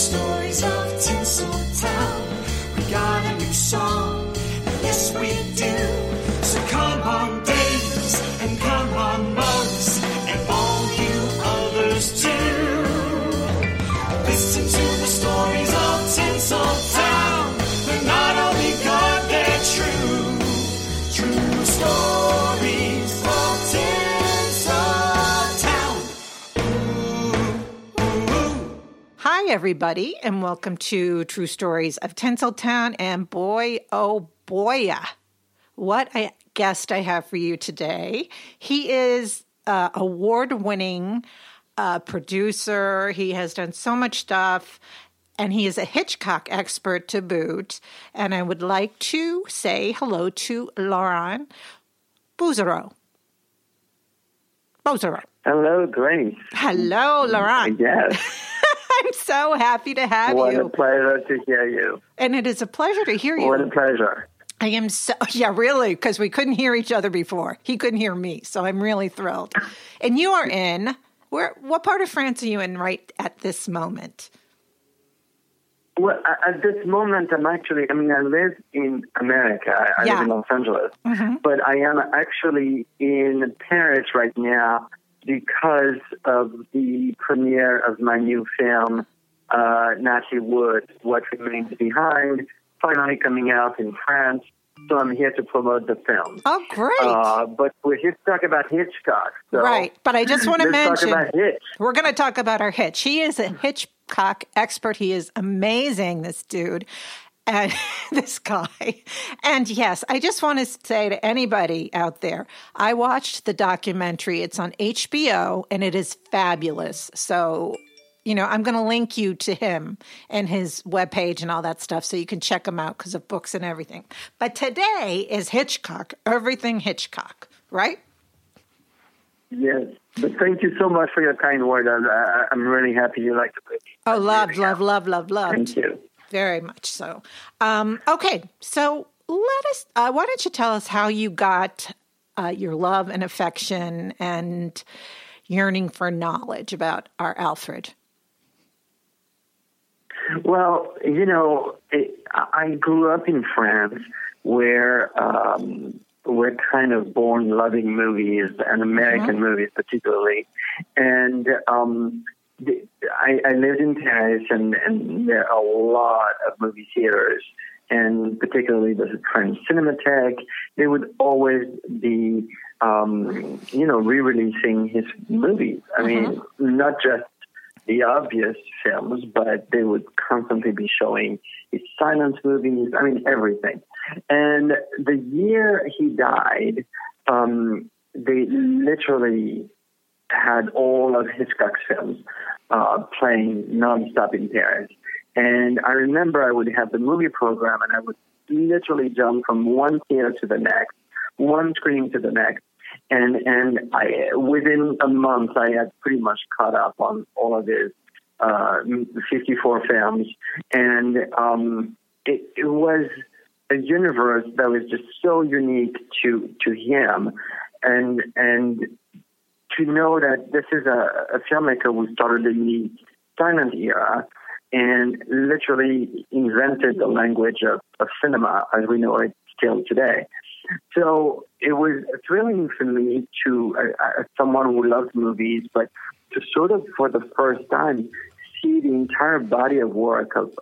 stories of Tinseltown. We got a new song, and yes we do. So come on Daves, and come on Mugs, and all you others too. Listen to the stories of Tinseltown. They're not only good, they're true. True stories of Tinseltown. Ooh, ooh, ooh. Hi, everybody, and welcome to True Stories of Tinseltown. And boy, oh boy, what a guest I have for you today. He is award-winning producer. He has done so much stuff. And he is a Hitchcock expert to boot. And I would like to say hello to Laurent Bouzereau. Hello, Grace. Hello, Laurent. Yes. I'm so happy to have you. What a pleasure to hear you. And it is a pleasure to hear you. What a pleasure. I am so, yeah, really, because we couldn't hear each other before. He couldn't hear me, so I'm really thrilled. And you are in, what part of France are you in right at this moment? Well, at this moment, I live in America. I live in Los Angeles. Mm-hmm. But I am actually in Paris right now because of the premiere of my new film, Natalie Wood, What Remains Behind, finally coming out in France. So I'm here to promote the film. Oh, great. But we're here to talk about Hitchcock. So right. But I just want to mention, we're going to talk about our Hitch. He is a Hitchcock expert. He is amazing, this dude, and this guy. And yes, I just want to say to anybody out there, I watched the documentary. It's on HBO, and it is fabulous. So, you know, I'm going to link you to him and his webpage and all that stuff so you can check him out because of books and everything. But today is Hitchcock, everything Hitchcock, right? Yes. But thank you so much for your kind word. I'm really happy you liked it. Oh, loved. Thank you. Very much so. Okay. So why don't you tell us how you got your love and affection and yearning for knowledge about our Alfred? Well, you know, I grew up in France where we're kind of born loving movies and American movies particularly. And I lived in Paris and there are a lot of movie theaters and particularly the French Cinematheque. They would always be, re-releasing his movies. I mean, not just the obvious films, but they would constantly be showing his silent movies. I mean, everything. And the year he died, they literally had all of Hitchcock's films playing nonstop in Paris. And I remember I would have the movie program, and I would literally jump from one theater to the next, one screen to the next. And I, within a month, I had pretty much caught up on all of his 54 films. And it was a universe that was just so unique to him. And to know that this is a filmmaker who started in the silent era and literally invented the language of cinema as we know it still today. So it was thrilling for me to, as someone who loves movies, but to sort of for the first time see the entire body of work of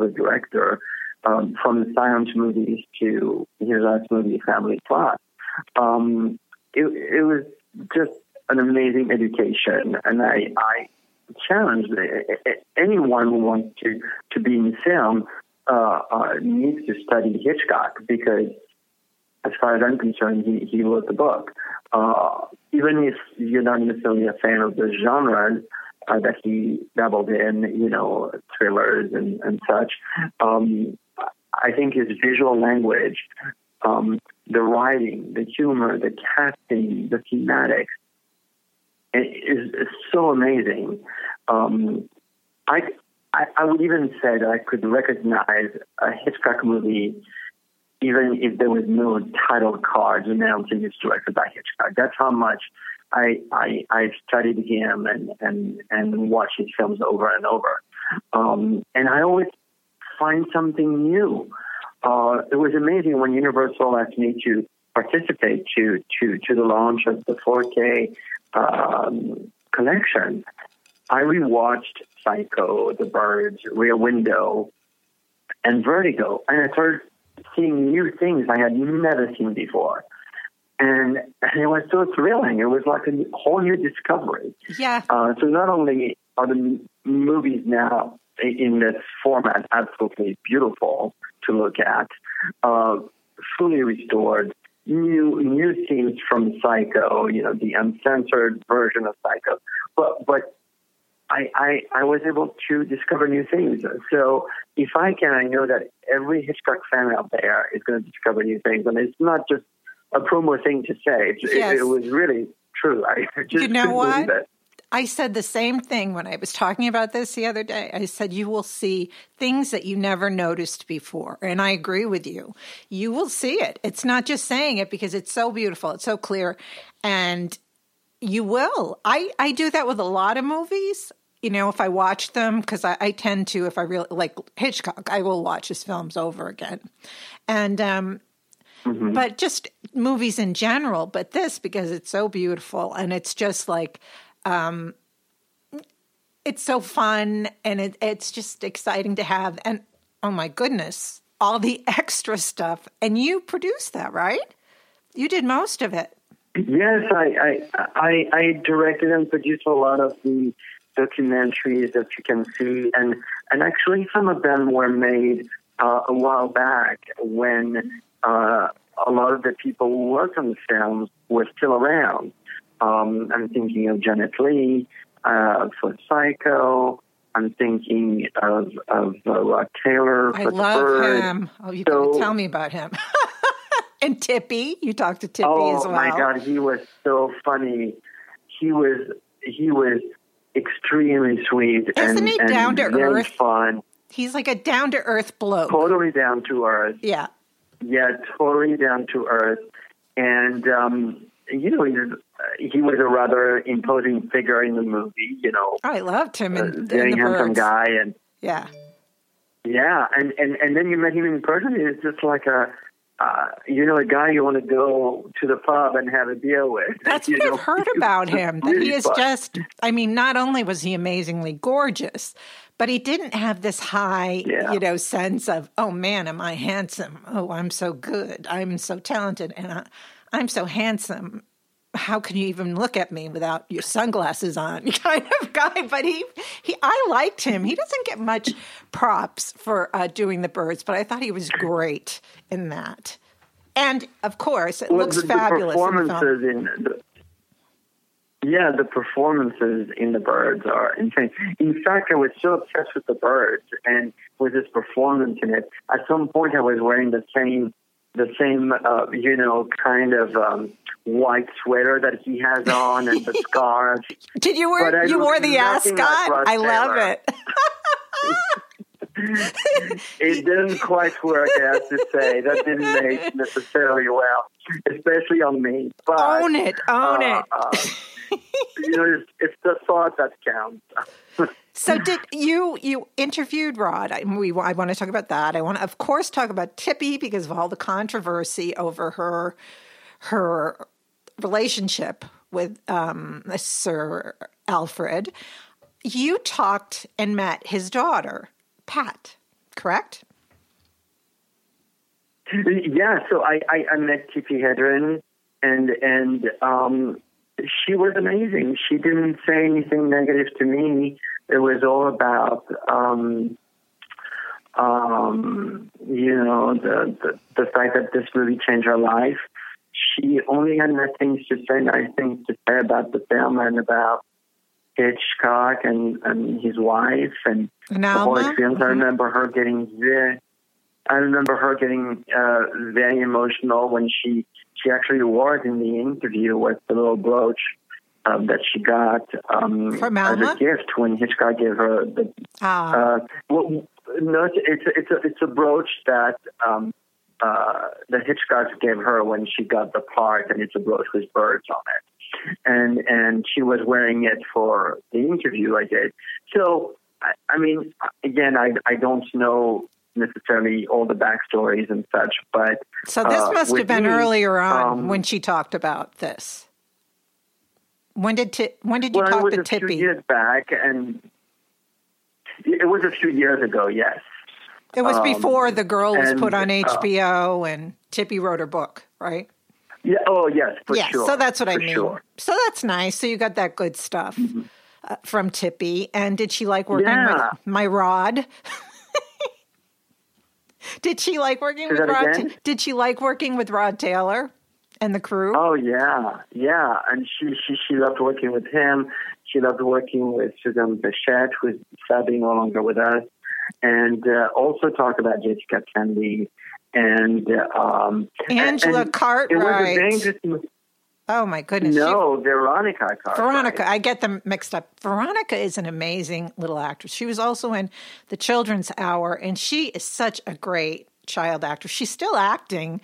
a director, from silent movies to his last movie, Family Plot. It was just an amazing education, and I challenge anyone who wants to be in film needs to study Hitchcock because, as far as I'm concerned, he wrote the book. Even if you're not necessarily a fan of the genres that he dabbled in, you know, thrillers and such, I think his visual language, the writing, the humor, the casting, the thematics, it's so amazing. I would even say that I could recognize a Hitchcock movie even if there was no title cards announcing it's directed by Hitchcock. That's how much I studied him and watched his films over and over. And I always find something new. It was amazing when Universal asked me to participate to the launch of the 4K collection. I rewatched Psycho, The Birds, Rear Window, and Vertigo, and I started seeing new things I had never seen before. And it was so thrilling. It was like a whole new discovery. Yeah. So not only are the movies now in this format absolutely beautiful to look at, fully restored, new scenes from Psycho, you know, the uncensored version of Psycho. But I was able to discover new things. So if I can, I know that every Hitchcock fan out there is going to discover new things. And it's not just a promo thing to say. Yes. It was really true. I just, you know what? I said the same thing when I was talking about this the other day. I said, you will see things that you never noticed before. And I agree with you. You will see it. It's not just saying it because it's so beautiful. It's so clear. And you will. I do that with a lot of movies. You know, if I watch them, because I tend to, if I really like Hitchcock, I will watch his films over again. And, mm-hmm. But just movies in general, but this, because it's so beautiful and it's just like, it's so fun and it's just exciting to have. And oh my goodness, all the extra stuff. And you produced that, right? You did most of it. Yes, I directed and produced a lot of the documentaries that you can see. And actually some of them were made a while back when a lot of the people who worked on the films were still around. I'm thinking of Janet Leigh for Psycho. I'm thinking of Rod Taylor for The Birds. I love him. Oh, you gotta tell me about him. And Tippi, you talked to Tippi as well. Oh my God, he was so funny. He was extremely sweet. Isn't he down to earth? Fun. He's like a down to earth bloke. Totally down to earth. Yeah. Yeah, totally down to earth. And, you know, he was a rather imposing figure in the movie, you know. Oh, I loved him in The Birds. Very handsome guy. And, yeah. Yeah, and then you met him in person. It's just like a, you know, a guy you want to go to the pub and have a beer with. That's what I've heard about him. That really he is fun. Just, I mean, not only was he amazingly gorgeous, but he didn't have this high, you know, sense of, oh, man, am I handsome? Oh, I'm so good. I'm so talented. And I'm so handsome. How can you even look at me without your sunglasses on kind of guy? But I liked him. He doesn't get much props for doing The Birds, but I thought he was great in that. And, of course, it looks fabulous. Performances the performances in The Birds are insane. In fact, I was so obsessed with The Birds and with his performance in it. At some point, I was wearing the same, you know, kind of white sweater that he has on and the scarf. Did you wear? You wore the ascot? Like I love it. It didn't quite work, I have to say. That didn't make necessarily well, especially on me. But, own it. You know, it's the thought that counts. So did you interviewed Rod? I want to talk about that. I want to, of course, talk about Tippi because of all the controversy over her relationship with Sir Alfred. You talked and met his daughter, Pat, correct? Yeah, so I met Tippi Hedren and she was amazing. She didn't say anything negative to me. It was all about, you know, the fact that this movie changed her life. She only had nice things to say about the film and about Hitchcock and his wife and the whole experience. Mm-hmm. I remember her getting very emotional when she actually wore it in the interview with the little brooch that she got from Alma? As a gift when Hitchcock gave her the. It's a brooch that the Hitchcock gave her when she got the part, and it's a brooch with birds on it. and she was wearing it for the interview I did. So, I mean, again, I don't know necessarily all the backstories and such, but... So this must have been earlier on when she talked about this. When did you talk to Tippi? It was a few years back, and it was a few years ago, yes. It was before The Girl was put on HBO and Tippi wrote her book, right? Yeah. Oh, yes, for sure. So that's what I mean. Sure. So that's nice. So you got that good stuff from Tippi. And did she like working with my Rod? Did she like working with Rod? Did she like working with Rod Taylor and the crew? Oh, yeah. Yeah. And she loved working with him. She loved working with Suzanne Pleshette, who's sadly no longer with us. And also talk about Jessica Kennedy and Angela Cartwright. Oh my goodness! No, Veronica Cartwright. Veronica, I get them mixed up. Veronica is an amazing little actress. She was also in The Children's Hour, and she is such a great child actress. She's still acting,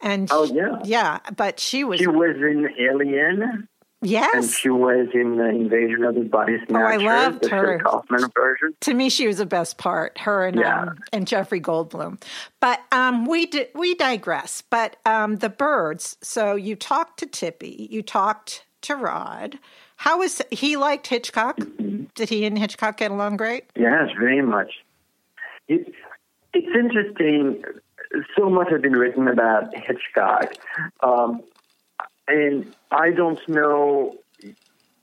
and but she was in Alien. Yes. And she was in the Invasion of the Body Snatchers. Oh, I loved her. The Kaufman version. To me, she was the best part, her and Jeffrey Goldblum. But we digress. But The Birds, so you talked to Tippi, you talked to Rod. How was he liked Hitchcock? Mm-hmm. Did he and Hitchcock get along great? Yes, very much. It's interesting. So much has been written about Hitchcock. And I don't know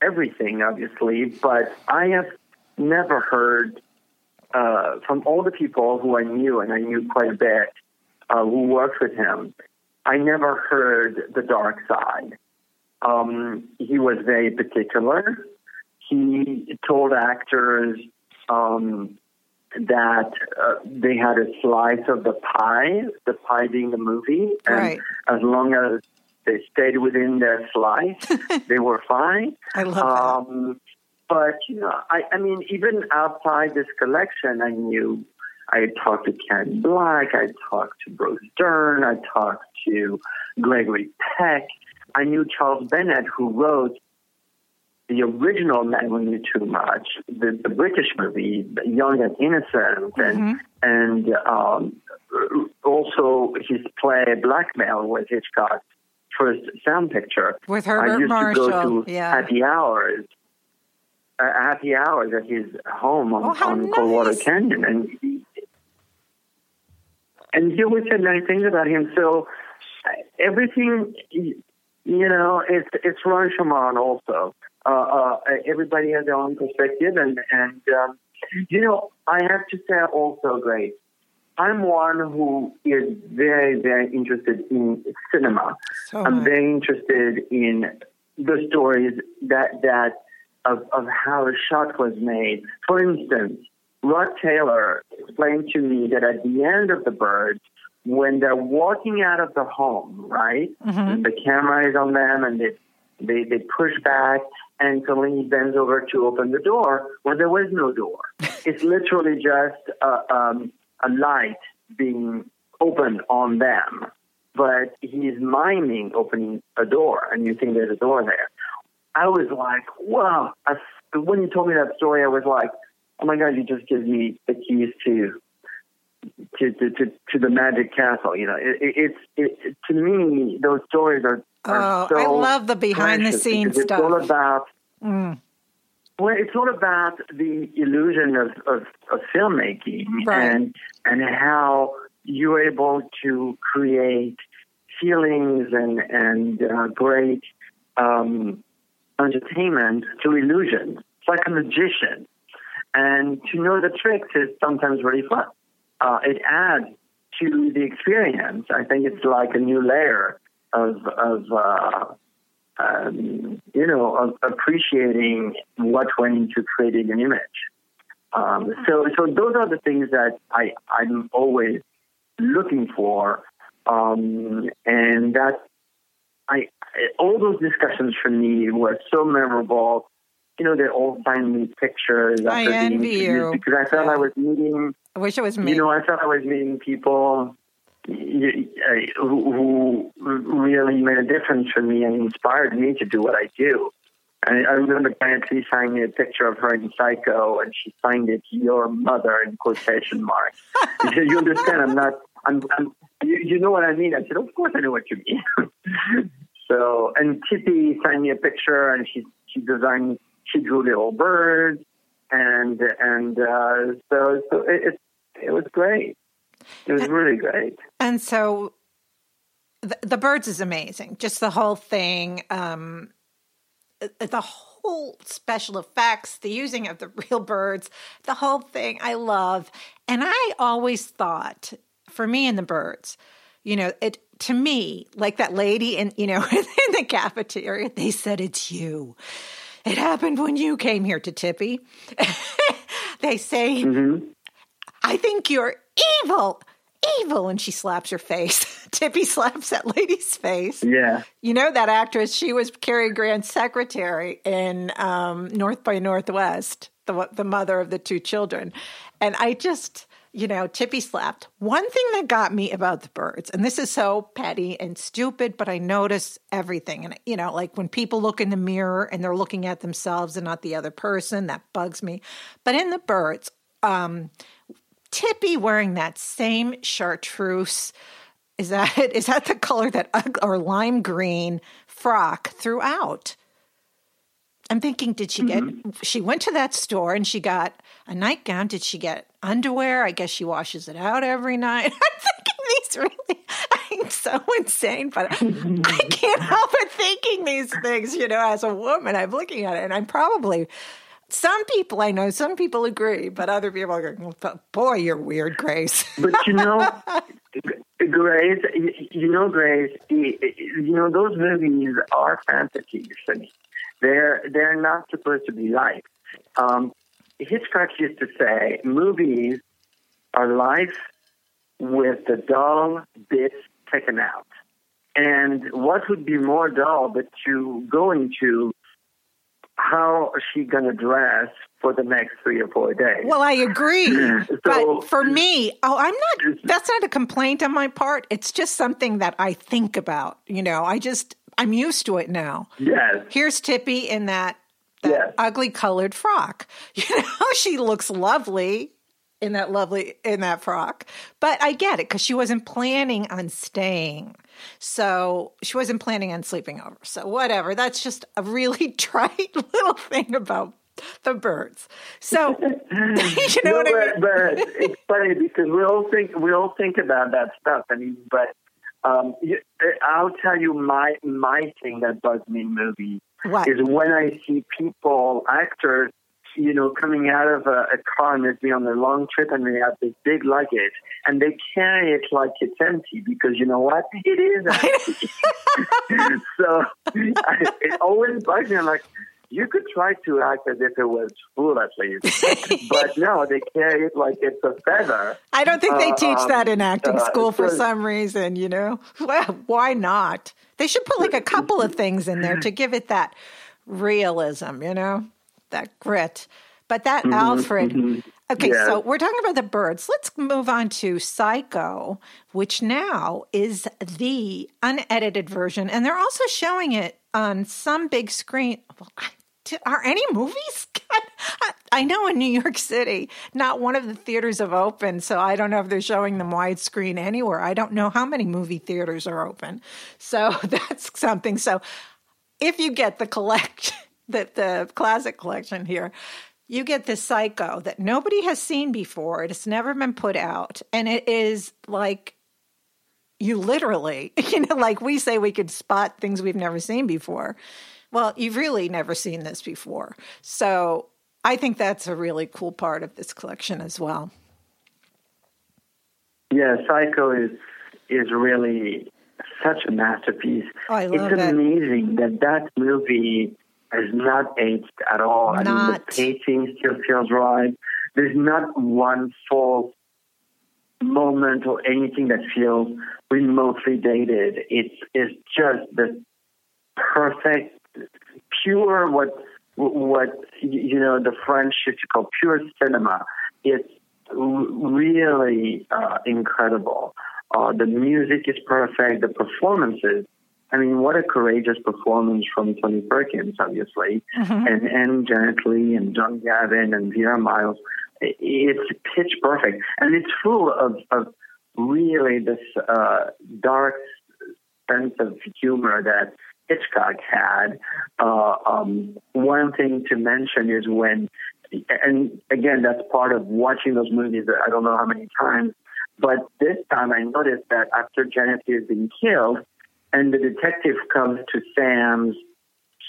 everything, obviously, but I have never heard from all the people who I knew, and I knew quite a bit, who worked with him, I never heard the dark side. He was very particular. He told actors that they had a slice of the pie being the movie, and as long as they stayed within their slice, they were fine. I love that. But, I mean, even outside this collection, I knew I had talked to Ken Black, I talked to Bruce Dern, I talked to Gregory Peck. I knew Charles Bennett, who wrote the original Man We Knew Too Much, the British movie, Young and Innocent, and also his play Blackmail with Hitchcock. First sound picture with Herbert Marshall. I used to go to happy hours at his home on Coldwater Canyon, and he always said nice things about him. So everything, it's Rashomon also. Everybody has their own perspective, and I have to say also great. I'm one who is very, very interested in cinema. So I'm very interested in the stories of how a shot was made. For instance, Rod Taylor explained to me that at the end of The Birds, when they're walking out of the home, right, mm-hmm. the camera is on them and they push back, and Colleen bends over to open the door. Well, there was no door. It's literally just a light being opened on them, but he's miming opening a door, and you think there's a door there. I was like, wow. When you told me that story, I was like, oh my God, you just gave me the keys to the Magic Castle. To me, those stories are so I love the behind-the-scenes stuff. It's all about... Well, it's all about the illusion of filmmaking and how you're able to create feelings and great entertainment through illusion. It's like a magician. And to know the tricks is sometimes really fun. It adds to the experience. I think it's like a new layer of appreciating what went into creating an image. So those are the things that I'm always looking for. And that all those discussions for me were so memorable. They all signed me pictures after being introduced because I felt I was meeting people who really made a difference for me and inspired me to do what I do. And I remember Janet Leigh signing a picture of her in Psycho, and she signed it "Your Mother" in quotation marks. She said, "You understand? You know what I mean?" I said, "Of course I know what you mean." So, and Tippi signed me a picture, and she drew little birds, and so it was great. It was really great. And so, the Birds is amazing. Just the whole thing. The whole special effects, the using of the real birds, the whole thing I love. And I always thought, for me and the Birds, you know, it to me, like that lady in, you know, in the cafeteria, they said, "It's you. It happened when you came here to Tippi." They say, mm-hmm. "I think you're evil. Evil," and she slaps her face. Tippi slaps that lady's face. Yeah. You know that actress, she was Cary Grant's secretary in North by Northwest, the mother of the two children. And I just, you know, Tippi slapped. One thing that got me about the Birds, and this is so petty and stupid, but I notice everything. And, you know, like when people look in the mirror and they're looking at themselves and not the other person, that bugs me. But in the Birds, Tippi wearing that same chartreuse, is that the color that, or lime green frock throughout? I'm thinking, did she get, mm-hmm. she went to that store and she got a nightgown. Did she get underwear? I guess she washes it out every night. I'm thinking it's so insane, but I can't help but thinking these things, you know, as a woman, I'm looking at it and I'm probably... Some people I know, some people agree, but other people are going, "Boy, you're weird, Grace." But you know, Grace, you know, those movies are fantasies for me. They're not supposed to be life. Hitchcock used to say, movies are life with the dull bits taken out. And what would be more dull but to go into how is she going to dress for the next 3 or 4 days? Well, I agree. But for me, that's not a complaint on my part. It's just something that I think about. You know, I'm used to it now. Yes. Here's Tippi in that yes. ugly colored frock. You know, she looks lovely in that frock. But I get it because she wasn't planning on staying. So she wasn't planning on sleeping over. So whatever. That's just a really trite little thing about the Birds. So you know what I mean? But it's funny because we all think about that stuff. I mean, but I'll tell you my thing that bugs me in movies is when I see people, actors, you know, coming out of a car and they've been on a long trip and they have this big luggage and they carry it like it's empty because you know what? It is empty. So it always bugs me. I'm like, you could try to act as if it was full at least. But no, they carry it like it's a feather. I don't think they teach that in acting school for some reason, you know? Well, why not? They should put like a couple of things in there to give it that realism, you know? That grit. But that mm-hmm, Alfred. Mm-hmm. Okay, yeah. So we're talking about the Birds. Let's move on to Psycho, which now is the unedited version. And they're also showing it on some big screen. Well, are any movies? I know in New York City, not one of the theaters have opened. So I don't know if they're showing them widescreen anywhere. I don't know how many movie theaters are open. So that's something. So if you get the collection, the classic collection here, you get this Psycho that nobody has seen before. It's never been put out. And it is like, you literally, you know, like we say we could spot things we've never seen before. Well, you've really never seen this before. So I think that's a really cool part of this collection as well. Yeah, Psycho is really such a masterpiece. Oh, I love it. It's amazing that movie is not aged at all. I mean, the pacing still feels right. There's not one false moment or anything that feels remotely dated. It's just the perfect, pure, what you know, the French used to call pure cinema. It's really incredible. The music is perfect. The performances. I mean, what a courageous performance from Tony Perkins, obviously, and Janet Leigh and John Gavin and Vera Miles. It's pitch perfect, and it's full of really this dark sense of humor that Hitchcock had. One thing to mention is when, and again, that's part of watching those movies that I don't know how many times, but this time I noticed that after Janet Leigh has been killed, and the detective comes to Sam's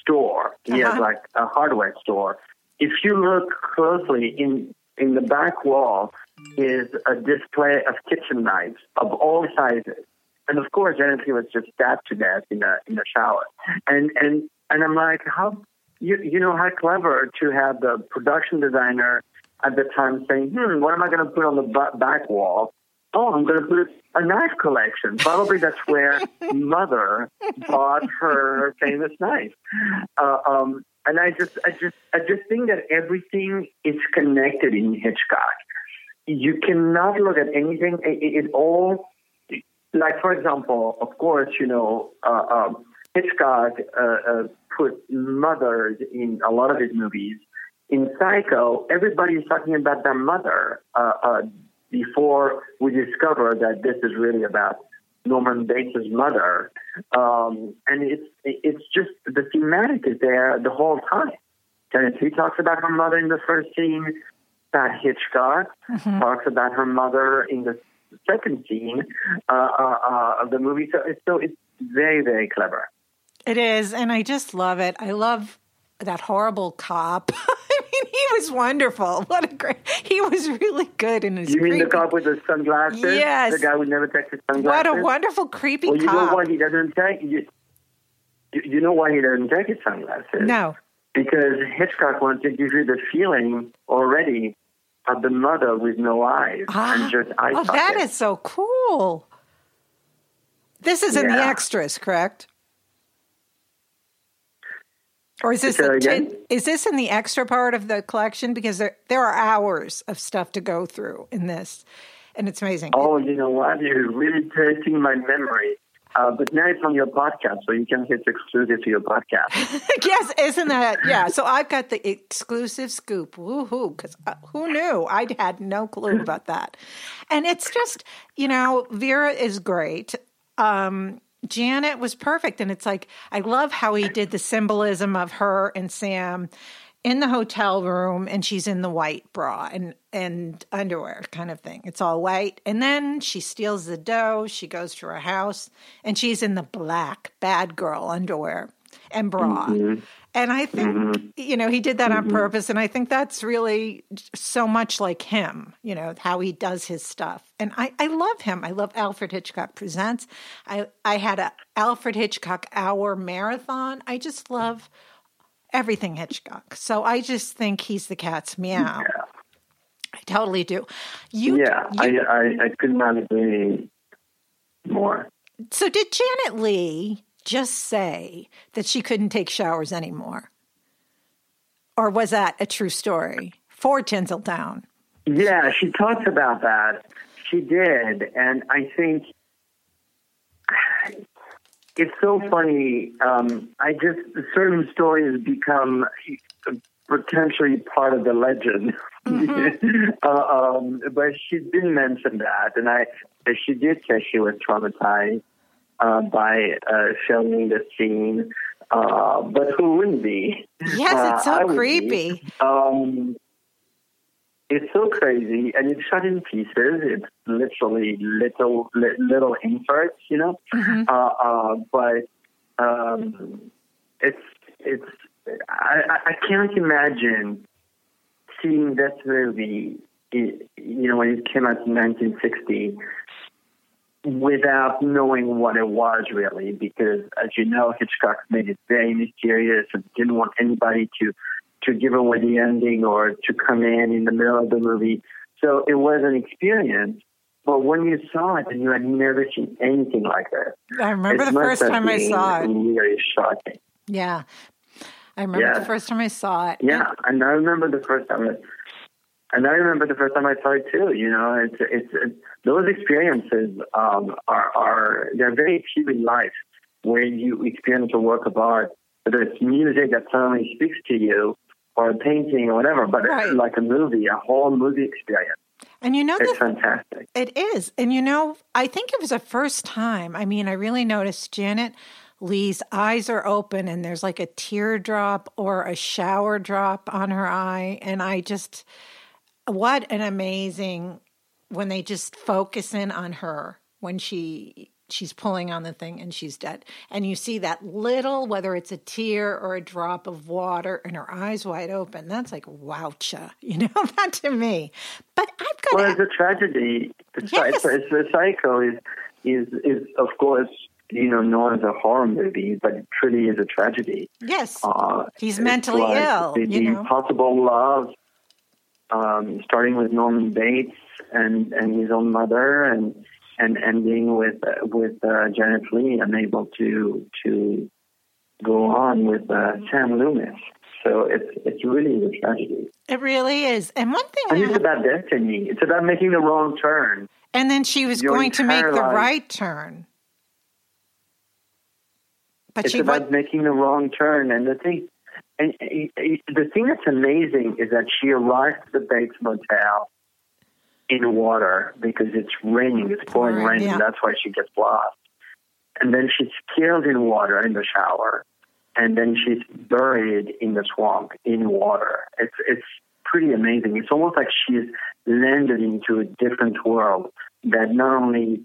store. He has like a hardware store. If you look closely, in the back wall is a display of kitchen knives of all sizes. And of course, Janet Leigh was just stabbed to death in a shower. And I'm like, how how clever to have the production designer at the time saying, what am I going to put on the back wall? Oh, I'm going to put a knife collection. Probably that's where Mother bought her famous knife. And I just think that everything is connected in Hitchcock. You cannot look at anything. It all, like for example, of course, Hitchcock put mothers in a lot of his movies. In Psycho, everybody's talking about their mother. Before we discover that this is really about Norman Bates' mother. And it's just, the thematic is there the whole time. Janet Leigh talks about her mother in the first scene. Pat Hitchcock talks about her mother in the second scene of the movie. So it's very, very clever. It is, and I just love it. I love that horrible cop. He was wonderful. He was really good in his. You mean the cop with the sunglasses? Yes. The guy who never takes his sunglasses. What a wonderful creepy cop. Well, you know why he doesn't take. You know why he doesn't take his sunglasses? No. Because Hitchcock wants to give you the feeling already of the mother with no eyes and just eye sockets. Oh, that is so cool. This is in the extras, correct? Or is this in the extra part of the collection? Because there are hours of stuff to go through in this, and it's amazing. Oh, you know what? You're really testing my memory. But now it's on your podcast, so you can get exclusive to your podcast. Yes, isn't that? Yeah, so I've got the exclusive scoop. Woohoo, because who knew? I had no clue about that. And it's just, Vera is great. Janet was perfect, and it's like, I love how he did the symbolism of her and Sam in the hotel room, and she's in the white bra and underwear kind of thing. It's all white, and then she steals the dough, she goes to her house, and she's in the black bad girl underwear and bra. And I think, he did that on purpose, and I think that's really so much like him, how he does his stuff. And I love him. I love Alfred Hitchcock Presents. I had a Alfred Hitchcock hour marathon. I just love everything Hitchcock. So I just think he's the cat's meow. Yeah. I totally do. I could not agree more. So did Janet Leigh just say that she couldn't take showers anymore? Or was that a true story for Tinseltown? Yeah, she talks about that. She did. And I think it's so funny. Certain stories become potentially part of the legend. But she didn't mention that. And she did say she was traumatized by filming the scene, but who wouldn't be? Yes, it's so creepy. It's so crazy, and it's shot in pieces. It's literally little inserts, But it's. I can't imagine seeing this movie. When it came out in 1960. Without knowing what it was really, because as you know, Hitchcock made it very mysterious and didn't want anybody to give away the ending or to come in the middle of the movie. So it was an experience, but when you saw it, and you had never seen anything like that. I remember the first time I saw it. Really shocking. Yeah, I remember the first time I saw it. Yeah, and I remember the first time. And I remember the first time I saw it too. You know, it's those experiences there are very few in life where you experience a work of art, whether it's music that suddenly speaks to you, or a painting or whatever, but right. It's like a movie, a whole movie experience. And you know, it's fantastic. It is. And you know, I think it was the first time. I mean, I really noticed Janet Leigh's eyes are open and there's like a teardrop or a shower drop on her eye. And I just, what an amazing, when they just focus in on her when she's pulling on the thing and she's dead. And you see that little, whether it's a tear or a drop of water and her eyes wide open. That's like, wowcha, you know, that to me. But I've got well, it's a tragedy. Yes. The Psycho is of course, you know, known as a horror movie, but it truly is a tragedy. Yes. He's mentally ill. The impossible love, starting with Norman Bates and his own mother and ending with Janet Leigh, unable to go on with Sam Loomis. So it's really a tragedy. It really is. And one thing, and it's about destiny. It's about making the wrong turn. And then she was going to make the right turn, but it's about making the wrong turn. And the thing that's amazing is that she arrived at the Bates Motel in water because it's raining, it's pouring rain, yeah. And that's why she gets lost. And then she's killed in water in the shower, and then she's buried in the swamp in water. It's pretty amazing. It's almost like she's landed into a different world that not only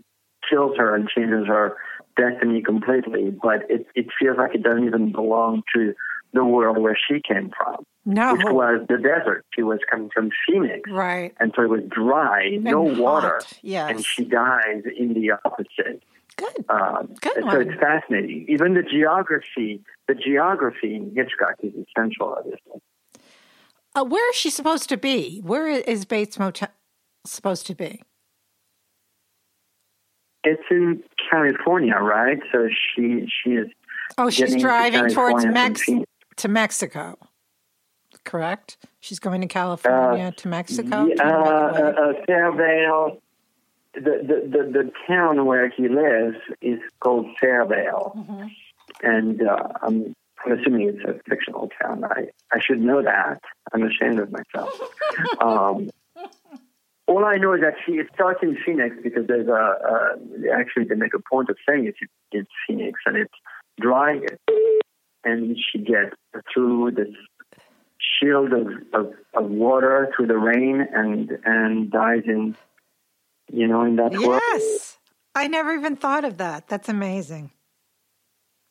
kills her and changes her destiny completely, but it feels like it doesn't even belong to the world where she came from. No. Which was the desert. She was coming from Phoenix. Right. And so it was dry, and no hot water. Yes. And she dies in the opposite. Good. So it's fascinating. Even the geography in Hitchcock is essential, obviously. Where is she supposed to be? Where is Bates Motel supposed to be? It's in California, right? So she is. Oh, she's driving towards Mexico. Correct? She's going to California to Mexico? Fairvale. The town where he lives is called Fairvale. Mm-hmm. And I'm assuming it's a fictional town. I should know that. I'm ashamed of myself. All I know is that it starts in Phoenix because there's actually they make a point of saying it's Phoenix, and it's dry, and she gets through this shield of water through the rain and dies in, you know, in that world. Yes, I never even thought of that. That's amazing.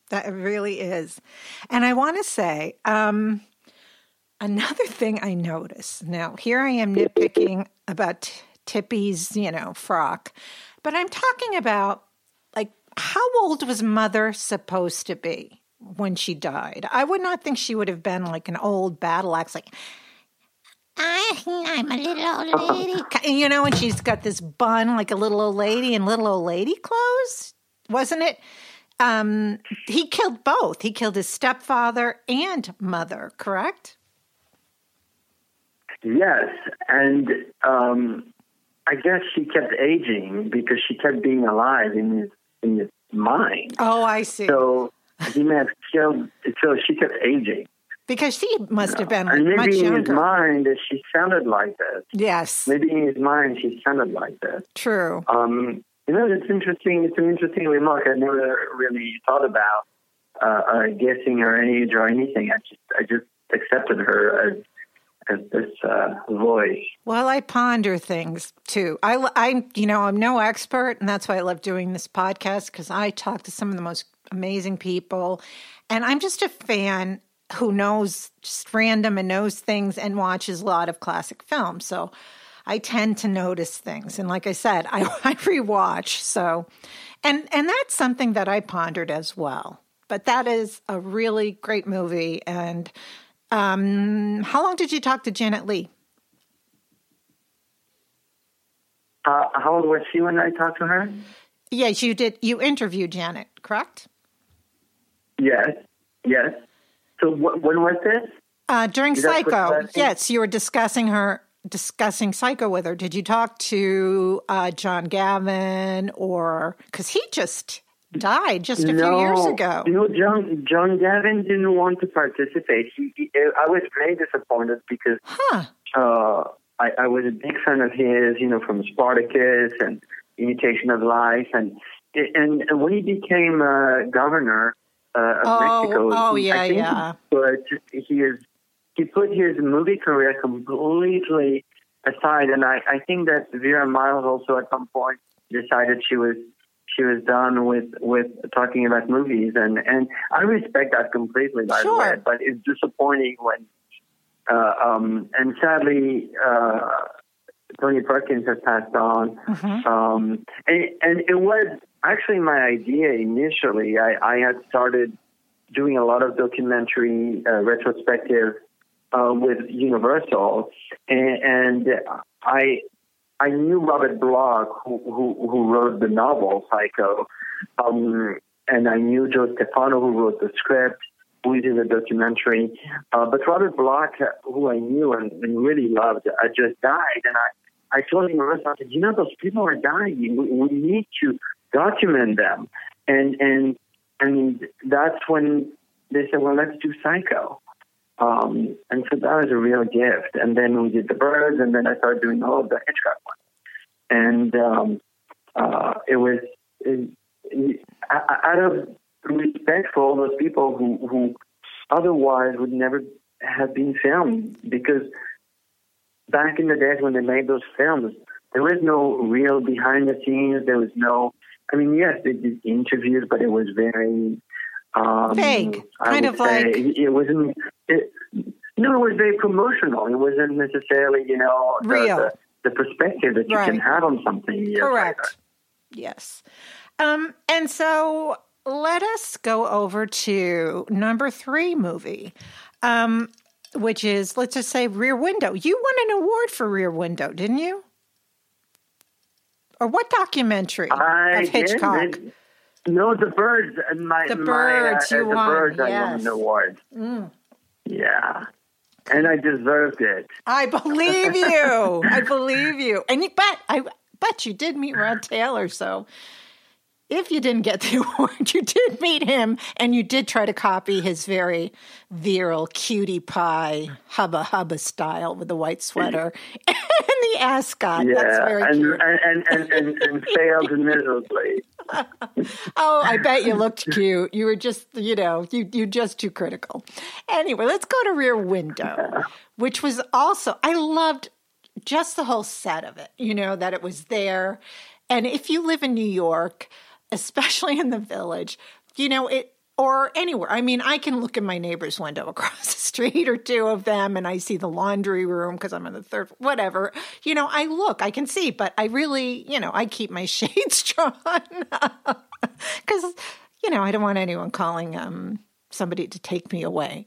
That really is. And I want to say another thing I noticed. Now, here I am nitpicking about Tippi's, you know, frock, but I'm talking about how old was Mother supposed to be when she died? I would not think she would have been like an old battle axe, like, I'm a little old lady. You know, and she's got this bun like a little old lady in little old lady clothes, wasn't it? He killed both. He killed his stepfather and mother, correct? Yes, and I guess she kept aging because she kept being alive in his mind. Oh, I see. So he may have killed. So she kept aging because she must have been much younger. Maybe in his mind, she sounded like this. Yes. Maybe in his mind, she sounded like this. True. You know, it's interesting. It's an interesting remark. I never really thought about guessing her age or anything. I just accepted her as this voice. Well, I ponder things too. I'm no expert, and that's why I love doing this podcast, because I talk to some of the most amazing people, and I'm just a fan who knows just random and knows things and watches a lot of classic films. So I tend to notice things, and like I said, I rewatch. So, and that's something that I pondered as well. But that is a really great movie, and. How long did you talk to Janet Leigh? How old was she when I talked to her? Yes, you did. You interviewed Janet, correct? Yes. So when was this? During Psycho. Yes, you were discussing her discussing Psycho with her, did you talk to John Gavin or – because he just died just a few years ago. No, John Gavin didn't want to participate. I was very disappointed because I was a big fan of his, you know, from Spartacus and Imitation of Life. And when he became governor of Mexico, he put his movie career completely aside. And I think that Vera Miles also at some point decided she was done with talking about movies. And I respect that completely, by the way, but it's disappointing when and sadly Tony Perkins has passed on. Mm-hmm. And it was actually my idea initially. I had started doing a lot of documentary retrospective with Universal, and I knew Robert Bloch, who wrote the novel Psycho, and I knew Joe Stefano, who wrote the script, who did the documentary. But Robert Bloch, who I knew and really loved, just died. And I told Universal, I said, you know, those people are dying. We need to document them. And that's when they said, well, let's do Psycho. And so that was a real gift. And then we did The Birds, and then I started doing all of the Hitchcock ones. And it was out of respect for all those people who otherwise would never have been filmed, because back in the days when they made those films, there was no real behind the scenes. There was no, I mean, yes, they did interviews, but it was very... vague, kind of like... It was very promotional. It wasn't necessarily, real. The perspective that you can have on something. Correct. Like yes. And so let us go over to number 3 movie, which is, let's just say, Rear Window. You won an award for Rear Window, didn't you? Or what documentary of Hitchcock? No, The Birds. The Birds, I won an award. Mm. Yeah. And I deserved it. I believe you. I believe you. But you did meet Rod Taylor, so if you didn't get the award, you did meet him, and you did try to copy his very virile cutie pie hubba style with the white sweater and the ascot. Yeah, that's very cute. And failed miserably. Oh, I bet you looked cute. You were just, you just too critical. Anyway, let's go to Rear Window, which was also, I loved just the whole set of it, that it was there. And if you live in New York, especially in the Village, it or anywhere. I mean, I can look in my neighbor's window across the street or two of them, and I see the laundry room because I'm on the third, whatever. I can see, but I really, I keep my shades drawn because, I don't want anyone calling somebody to take me away.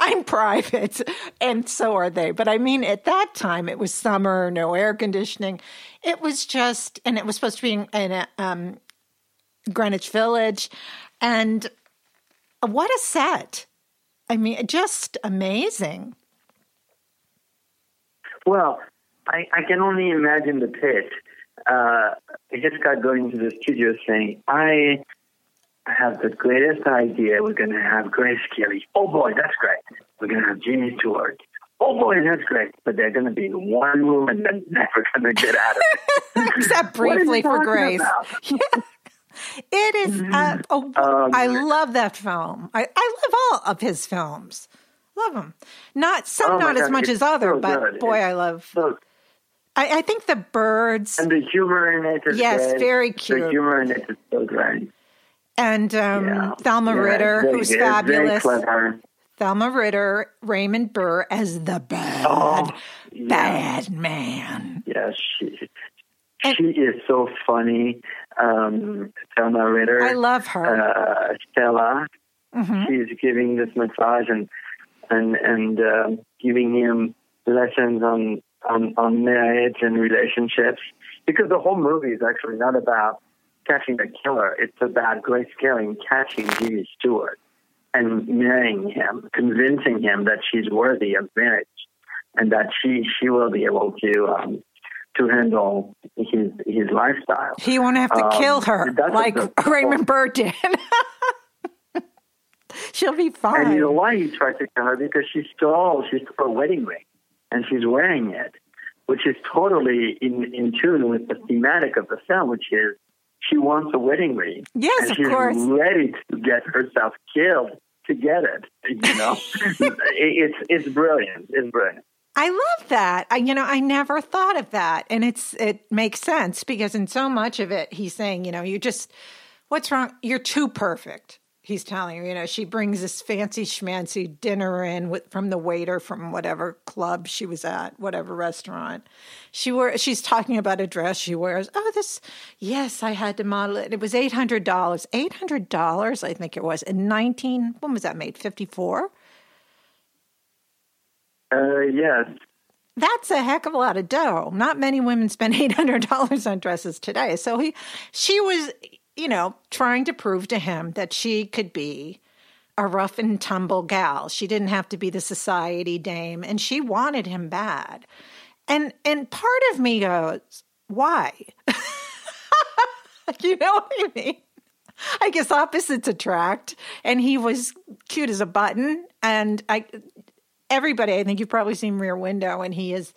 I'm private, and so are they. But I mean, at that time, it was summer, no air conditioning. It was just, and it was supposed to be in Greenwich Village. And what a set. I mean, just amazing. Well, I can only imagine the pitch. Hitchcock going to the studio saying, I have the greatest idea. We're going to have Grace Kelly. Oh, boy, that's great. We're going to have Jimmy Stewart. Oh, boy, that's great. But they're going to be in one room and they're never going to get out of it. Except briefly for Grace. Yeah. It is. I love that film. I love all of his films. Love them. I love. I think The Birds. And the humor in it is great. Yes, very cute. The humor in it is so great. And Thelma Ritter, who's fabulous. Thelma Ritter, Raymond Burr as the bad man. Yeah, she is so funny. Thelma Ritter. I love her. Stella. Mm-hmm. She's giving this massage and giving him lessons on marriage and relationships, because the whole movie is actually not about catching the killer. It's about Grace Kelly catching Jimmy Stewart and marrying him, convincing him that she's worthy of marriage. and that she will be able to handle his lifestyle. He won't have to kill her like Raymond Burr did. She'll be fine. And you know why he tried to kill her? Because she stole her wedding ring, and she's wearing it, which is totally in tune with the thematic of the film, which is she wants a wedding ring. Yes, of course. And she's ready to get herself killed to get it. You know, it's brilliant. It's brilliant. I love that. I never thought of that, and it makes sense because in so much of it, he's saying, what's wrong? You're too perfect. He's telling her, she brings this fancy schmancy dinner in from the waiter from whatever club she was at, whatever restaurant. She's talking about a dress she wears. Oh, yes, I had to model it. It was $800. $800, I think it was, in when was that made, 54? Yes. That's a heck of a lot of dough. Not many women spend $800 on dresses today. So she was... trying to prove to him that she could be a rough and tumble gal. She didn't have to be the society dame, and she wanted him bad. And part of me goes, why? You know what I mean? I guess opposites attract, and he was cute as a button. And I think you've probably seen Rear Window, and he is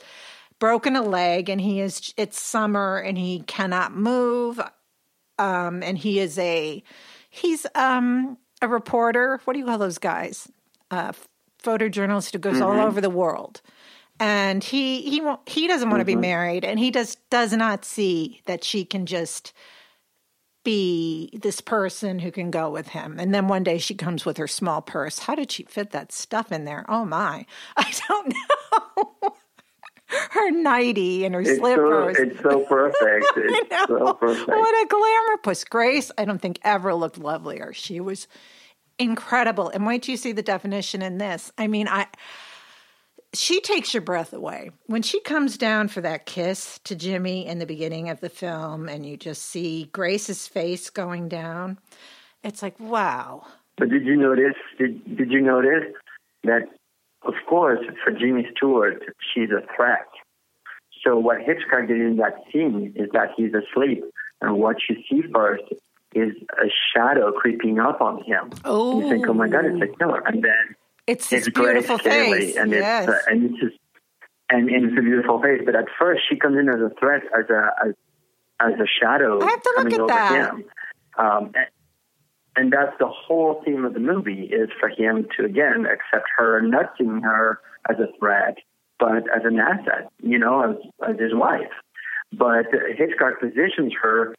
broken a leg, and it's summer, and he cannot move. And he's a reporter. What do you call those guys? Photojournalist who goes all over the world. And he doesn't want to be married, and he just does not see that she can just be this person who can go with him. And then one day she comes with her small purse. How did she fit that stuff in there? Oh my, I don't know. Her nightie and her slippers. It's so perfect. It's so perfect. What a glamour puss. Grace, I don't think ever looked lovelier. She was incredible. And wait till you see the definition in this. I mean, she takes your breath away. When she comes down for that kiss to Jimmy in the beginning of the film and you just see Grace's face going down, it's like, wow. But did you notice? Did you notice that? Of course, for Jimmy Stewart, she's a threat. So what Hitchcock did in that scene is that he's asleep, and what you see first is a shadow creeping up on him. Oh, you think, oh my God, it's a killer! And then it's his beautiful face, and yes, it's a beautiful face. But at first, she comes in as a threat, as a shadow. I have to look at that. Him. And that's the whole theme of the movie, is for him to, again, accept her, not seeing her as a threat, but as an asset, as his wife. But Hitchcock positions her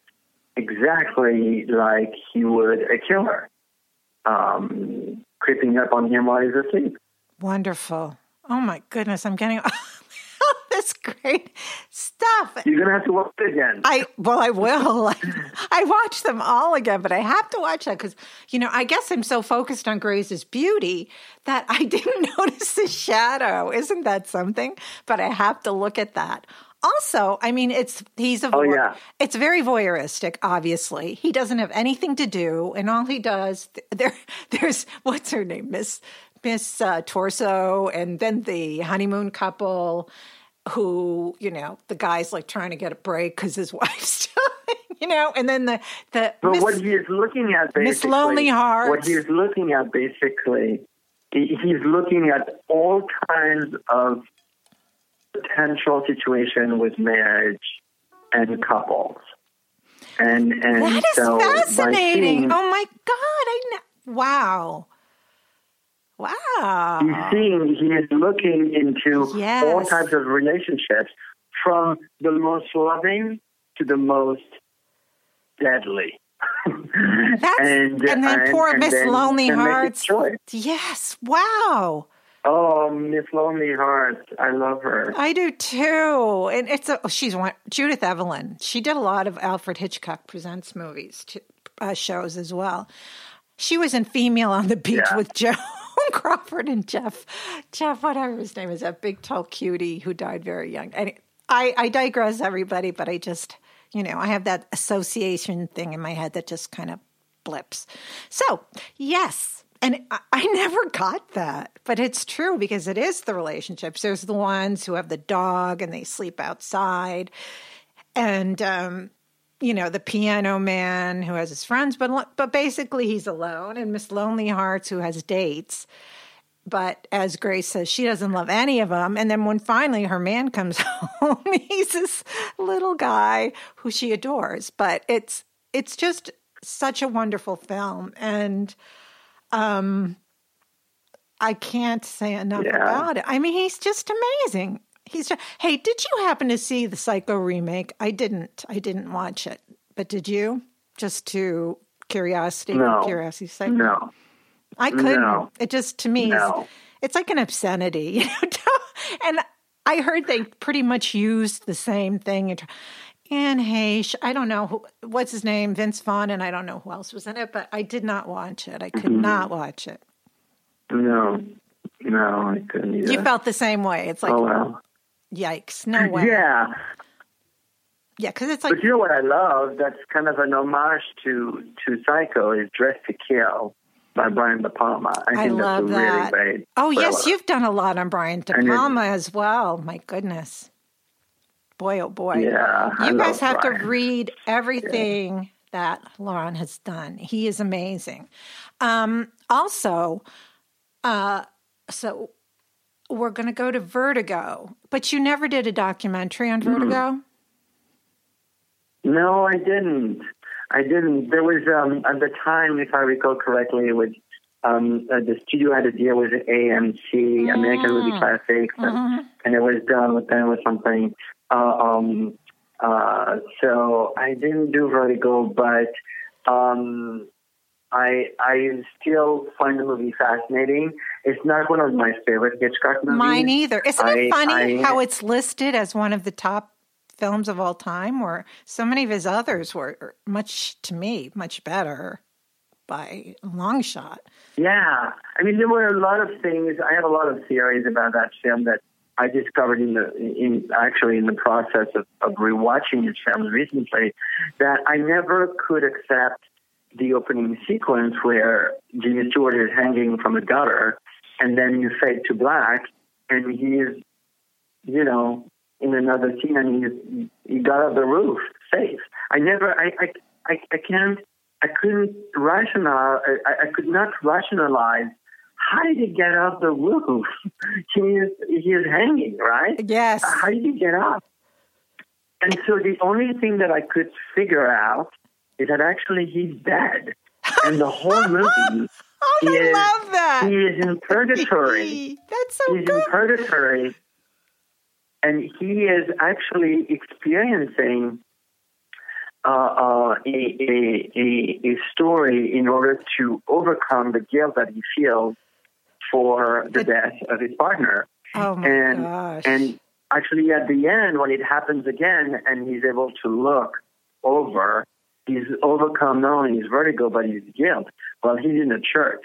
exactly like he would a killer, creeping up on him while he's asleep. Wonderful. Oh, my goodness. I'm getting... That's great stuff. You're going to have to watch it again. I will. I watch them all again, but I have to watch that because, I guess I'm so focused on Grace's beauty that I didn't notice the shadow. Isn't that something? But I have to look at that. Also, I mean, it's very voyeuristic, obviously. He doesn't have anything to do, and all he does, there's, what's her name, Miss Torso, and then the honeymoon couple who, the guy's like trying to get a break because his wife's dying, and then what he is looking at basically... Miss Lonely Hearts. What he is looking at basically, he's looking at all kinds of potential situation with marriage and couples. And that is so fascinating. Oh my God. Wow. Wow. He's seeing, he is looking into all types of relationships, from the most loving to the most deadly. and then poor Miss Lonely Hearts. Yes, wow. Oh, Miss Lonely Hearts. I love her. I do too. And she's one, Judith Evelyn. She did a lot of Alfred Hitchcock Presents movies, shows as well. She was in Female on the Beach with Joan Crawford and Jeff, whatever his name is, that big tall cutie who died very young. And I digress, everybody, but I just, I have that association thing in my head that just kind of blips. So, yes. And I never got that, but it's true because it is the relationships. There's the ones who have the dog and they sleep outside, and you know, the piano man who has his friends, but basically he's alone, and Miss Lonely Hearts who has dates. But as Grace says, she doesn't love any of them. And then when finally her man comes home, he's this little guy who she adores. But it's just such a wonderful film. And I can't say enough about it. I mean, he's just amazing. He's just, hey, did you happen to see the Psycho remake? I didn't watch it. But did you? Just to curiosity's sake? No. I couldn't. No. It just, to me, it's like an obscenity. You know? And I heard they pretty much used the same thing. And Heche, I don't know, what's his name, Vince Vaughn, and I don't know who else was in it, but I did not watch it. I could not watch it. No, I couldn't either. You felt the same way. It's like, oh, wow. Yikes, no way. Yeah. Yeah, because it's like... But you know what I love? That's kind of an homage to Psycho is Dressed to Kill. By Brian De Palma. I think love that's a that. Really great. Oh, thriller. Yes, you've done a lot on Brian De Palma as well. My goodness. Boy, oh boy. Yeah, you guys have to read everything that Laurent has done. He is amazing. So we're going to go to Vertigo, but you never did a documentary on Vertigo? No, I didn't. There was, at the time, if I recall correctly, it was, the studio had a deal with AMC, American Movie Classics, and it was done with them or something. So I didn't do Vertigo, but I still find the movie fascinating. It's not one of my favorite Hitchcock movies. Mine either. Isn't it funny how it's listed as one of the top films of all time, where so many of his others were much better by a long shot. Yeah. I mean, there were a lot of things. I have a lot of theories about that film that I discovered in the process of rewatching this film recently, that I never could accept the opening sequence where Jimmy Stewart is hanging from a gutter and then you fade to black and he's, you know, in another scene, and he got out the roof safe. I could not rationalize how did he get out the roof? He is hanging, right? Yes. How did he get out? And so the only thing that I could figure out is that actually he's dead, and the whole movie. Oh, I love that. He is in purgatory. That's so good. He's in purgatory. And he is actually experiencing a story in order to overcome the guilt that he feels for the death of his partner. Oh, my gosh. And actually at the end, when it happens again and he's able to look over, he's overcome not only his vertigo but his guilt. Well, he's in the church.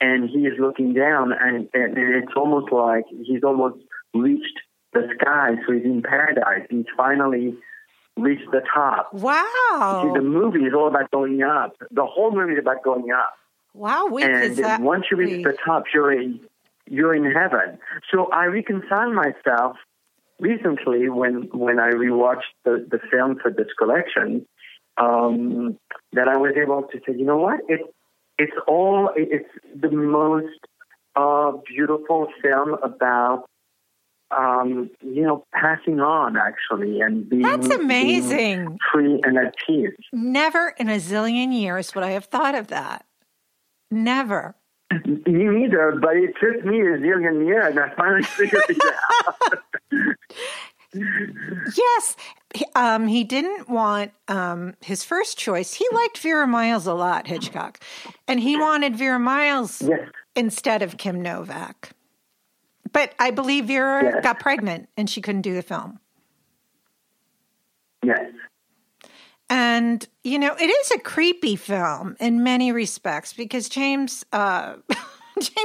And he is looking down, and it's almost like he's almost reached the sky, so he's in paradise. He's finally reached the top. Wow. See, the movie is all about going up. The whole movie is about going up. Wow. And once you reach the top, you're in heaven. So I reconciled myself recently when I rewatched the film for this collection, that I was able to say, you know what? It's the most beautiful film about passing on, actually, and being, that's amazing. Being free and at peace. Never in a zillion years would I have thought of that. Never. Me neither, but it took me a zillion years, and I finally figured it out. Yes. He didn't want his first choice. He liked Vera Miles a lot, Hitchcock, and he wanted Vera Miles instead of Kim Novak. But I believe Vera got pregnant and she couldn't do the film. Yes. And, you know, it is a creepy film in many respects because James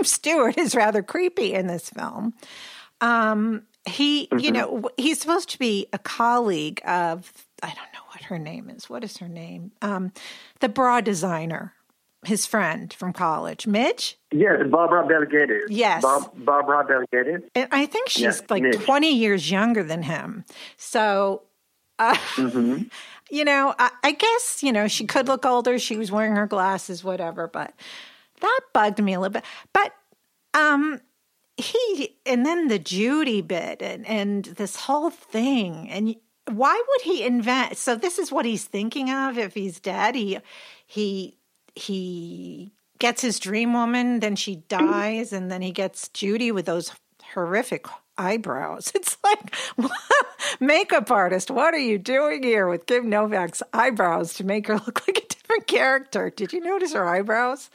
Stewart is rather creepy in this film. He's supposed to be a colleague of, I don't know what her name is. What is her name? The bra designer his friend from college, Midge? Yes, Barbara Bel Geddes. Yes. Barbara Bel Geddes. And I think she's 20 years younger than him. So, I guess, she could look older. She was wearing her glasses, whatever. But that bugged me a little bit. But and then the Judy bit and this whole thing. And why would he invent? So this is what he's thinking of if he's dead. He gets his dream woman, then she dies, and then he gets Judy with those horrific eyebrows. It's like, makeup artist, what are you doing here with Kim Novak's eyebrows to make her look like a different character? Did you notice her eyebrows?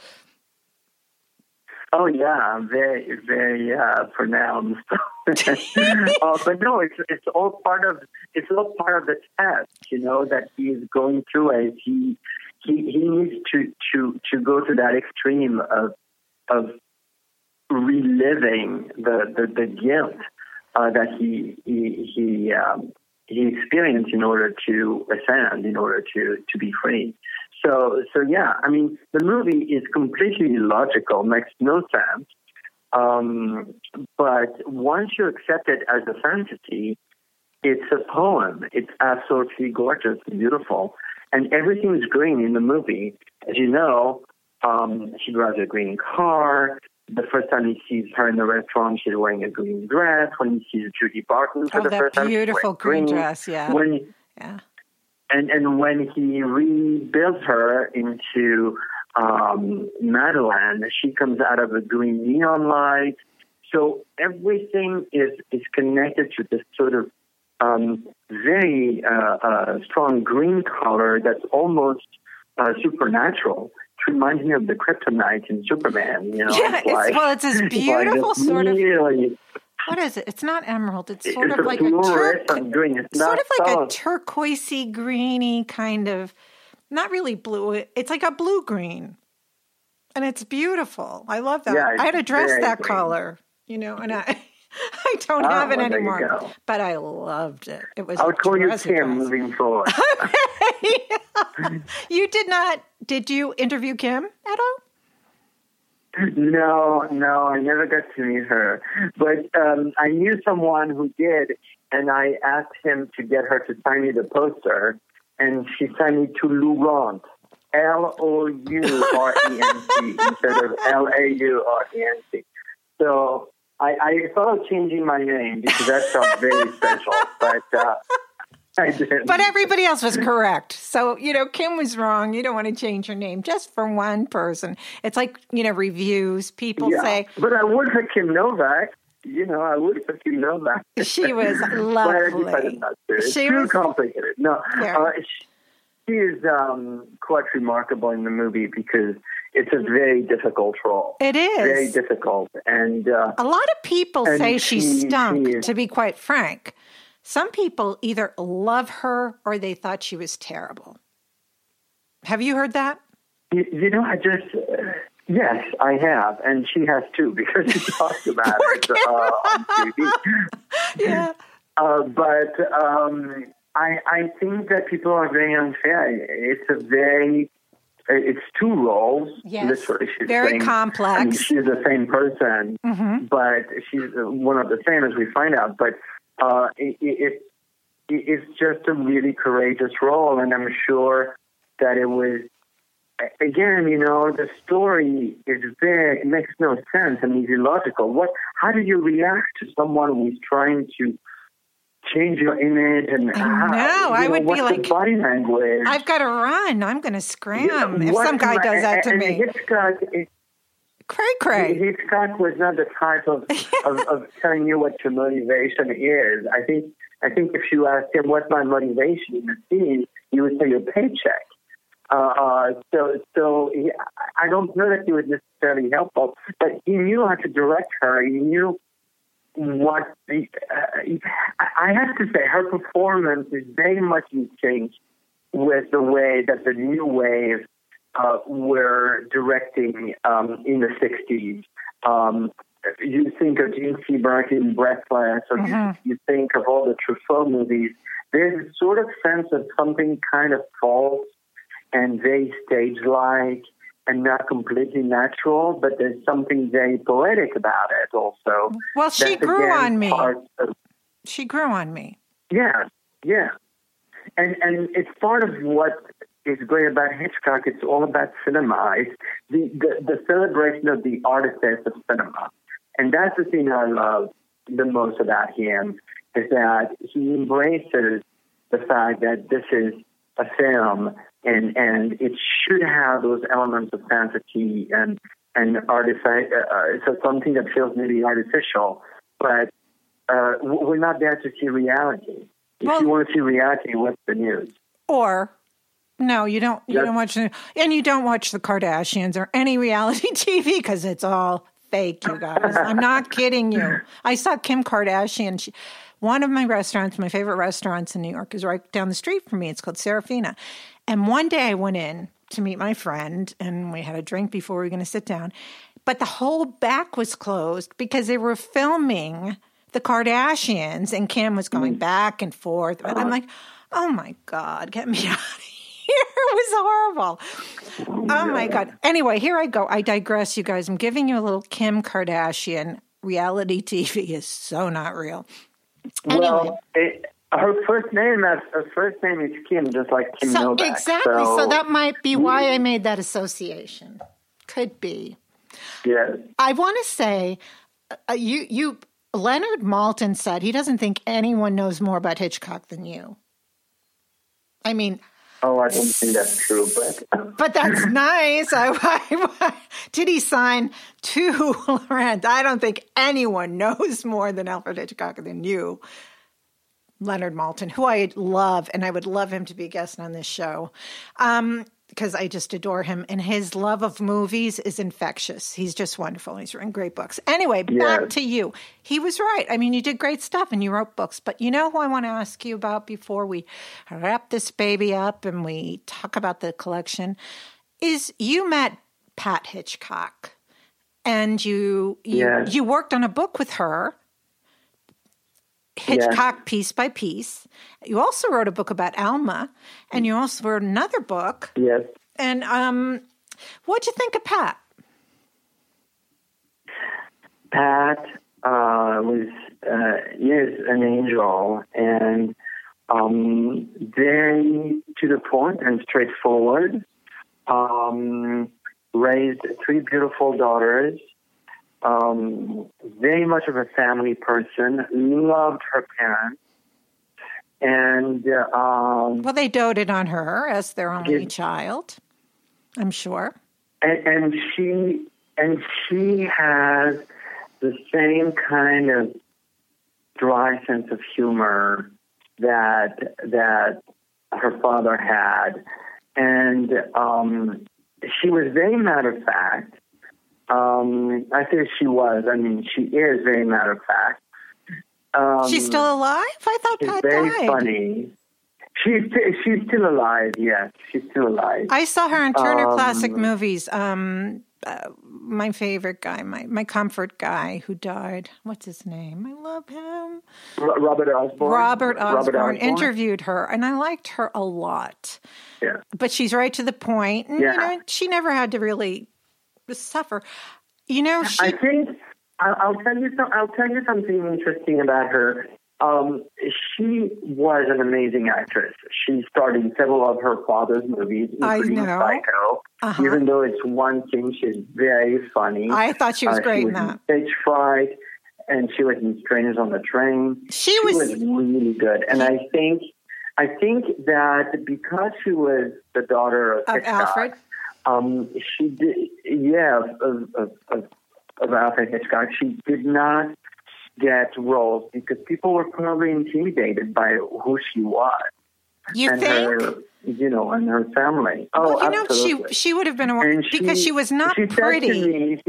Oh, yeah, very, very pronounced. But no, it's all part of the test, that he's going through, and he needs to go to that extreme of reliving the guilt that he experienced in order to ascend, in order to be free. So yeah, I mean, the movie is completely illogical, makes no sense. But once you accept it as a fantasy, it's a poem. It's absolutely gorgeous and beautiful. And everything is green in the movie. As you know, she drives a green car. The first time he sees her in the restaurant, she's wearing a green dress. When he sees Judy Barton for the first time, beautiful green dress, yeah. And when he rebuilds her into Madeline, she comes out of a green neon light. So everything is connected to this sort of very strong green color that's almost supernatural. It reminds me of the kryptonite in Superman. Yeah, it's this beautiful sort of. What is it? It's not emerald. It's sort of like a turquoisey, greeny kind of, not really blue. It's like a blue green, and it's beautiful. I love that. Yeah, I had a dress that green color, and I don't have it anymore, but I loved it. It was. I'll call you Kim moving forward. You did not. Did you interview Kim at all? No, I never got to meet her. But I knew someone who did, and I asked him to get her to sign me the poster, and she signed me to Laurent, L-O-U-R-E-N-T, instead of L-A-U-R-E-N-T. So I thought of changing my name because that felt very special, but I didn't. But everybody else was correct. So, Kim was wrong. You don't want to change your name just for one person. It's like, reviews. People say. But I would for Kim Novak. I would for Kim Novak. She was lovely. But I decided not to. It's too complicated. No. Yeah. She is quite remarkable in the movie because it's a very difficult role. It is. Very difficult. And a lot of people say she stunk, to be quite frank. Some people either love her or they thought she was terrible. Have you heard that? I just... yes, I have. And she has too, because she talks about it on TV. Yeah. I think that people are very unfair. It's two roles. Yes. Literally, she's very complex. I mean, she's the same person, but she's one of the same, as we find out. But it's just a really courageous role, and I'm sure that it was. Again, the story is very. It makes no sense and is illogical. How do you react to someone who's trying to change your image? And I would be like, body language. I've got to run. I'm going to scram if some guy does that to me. Hitchcock, cray. Hitchcock was not the type of telling you what your motivation is. I think if you asked him what's my motivation in the scene, he would say your paycheck. So I don't know that he was necessarily helpful, but he knew how to direct her. He knew what I have to say, her performance is very much in sync with the way that the new wave were directing in the 60s. You think of Gene Seberg in Breathless, or you think of all the Truffaut movies. There's a sort of sense of something kind of false and very stage-like and not completely natural, but there's something very poetic about it also. Well, she grew on me. She grew on me. Yeah, yeah. And it's part of what is great about Hitchcock. It's all about cinema. It's the celebration of the artifice of cinema. And that's the thing I love the most about him, is that he embraces the fact that this is a film, and it should have those elements of fantasy and artifact, so something that feels maybe artificial, but we're not there to see reality. If you want to see reality, what's the news? Or no, you don't watch the, and you don't watch the Kardashians or any reality TV because it's all fake, you guys. I'm not kidding you. I saw Kim Kardashian. One of my restaurants, my favorite restaurants in New York, is right down the street from me. It's called Serafina. And one day I went in to meet my friend, and we had a drink before we were going to sit down. But the whole back was closed because they were filming the Kardashians, and Kim was going back and forth. And I'm like, oh, my God, get me out of here. It was horrible. Oh, my God. Anyway, here I go. I digress, you guys. I'm giving you a little Kim Kardashian. Reality TV is so not real. Anyway. Well, her first name is Kim, just like Kim Novak. Exactly. So that might be why I made that association. Could be. Yes. I want to say, Leonard Maltin said he doesn't think anyone knows more about Hitchcock than you. I mean. Oh, I don't think that's true, but that's nice. Did he sign to Laurent? I don't think anyone knows more than Alfred Hitchcock than you, Leonard Maltin, who I love, and I would love him to be a guest on this show because I just adore him. And his love of movies is infectious. He's just wonderful. He's written great books. Anyway, back to you. He was right. I mean, you did great stuff and you wrote books. But you know who I want to ask you about before we wrap this baby up and we talk about the collection is you met Pat Hitchcock and you worked on a book with her. Hitchcock piece by piece. You also wrote a book about Alma, and you also wrote another book. Yes. And what'd you think of Pat? Pat was an angel, and very to the point and straightforward. Raised three beautiful daughters. Very much of a family person, loved her parents. And, they doted on her as their only child, I'm sure. And she has the same kind of dry sense of humor that her father had. And, she was very matter of fact. I think she was. I mean, she is very matter of fact. She's still alive? I thought Pat died. She's very funny. She's still alive, yes. She's still alive. I saw her in Turner Classic Movies. My favorite guy, my comfort guy who died. What's his name? I love him. Robert Osborne interviewed her, and I liked her a lot. Yeah. But she's right to the point. And, she never had to really suffer. I think I'll tell you something interesting about her. She was an amazing actress. She starred in several of her father's movies, including Psycho. Uh-huh. Even though it's one thing, she's very funny. I thought she was great in that. Stage Fright, and she was in Strangers on the Train. She was really good, and I think that because she was the daughter of Alfred. She did, of Alfred Hitchcock. She did not get roles because people were probably intimidated by who she was. And her family. Oh, well, absolutely. She would have been because she was not pretty.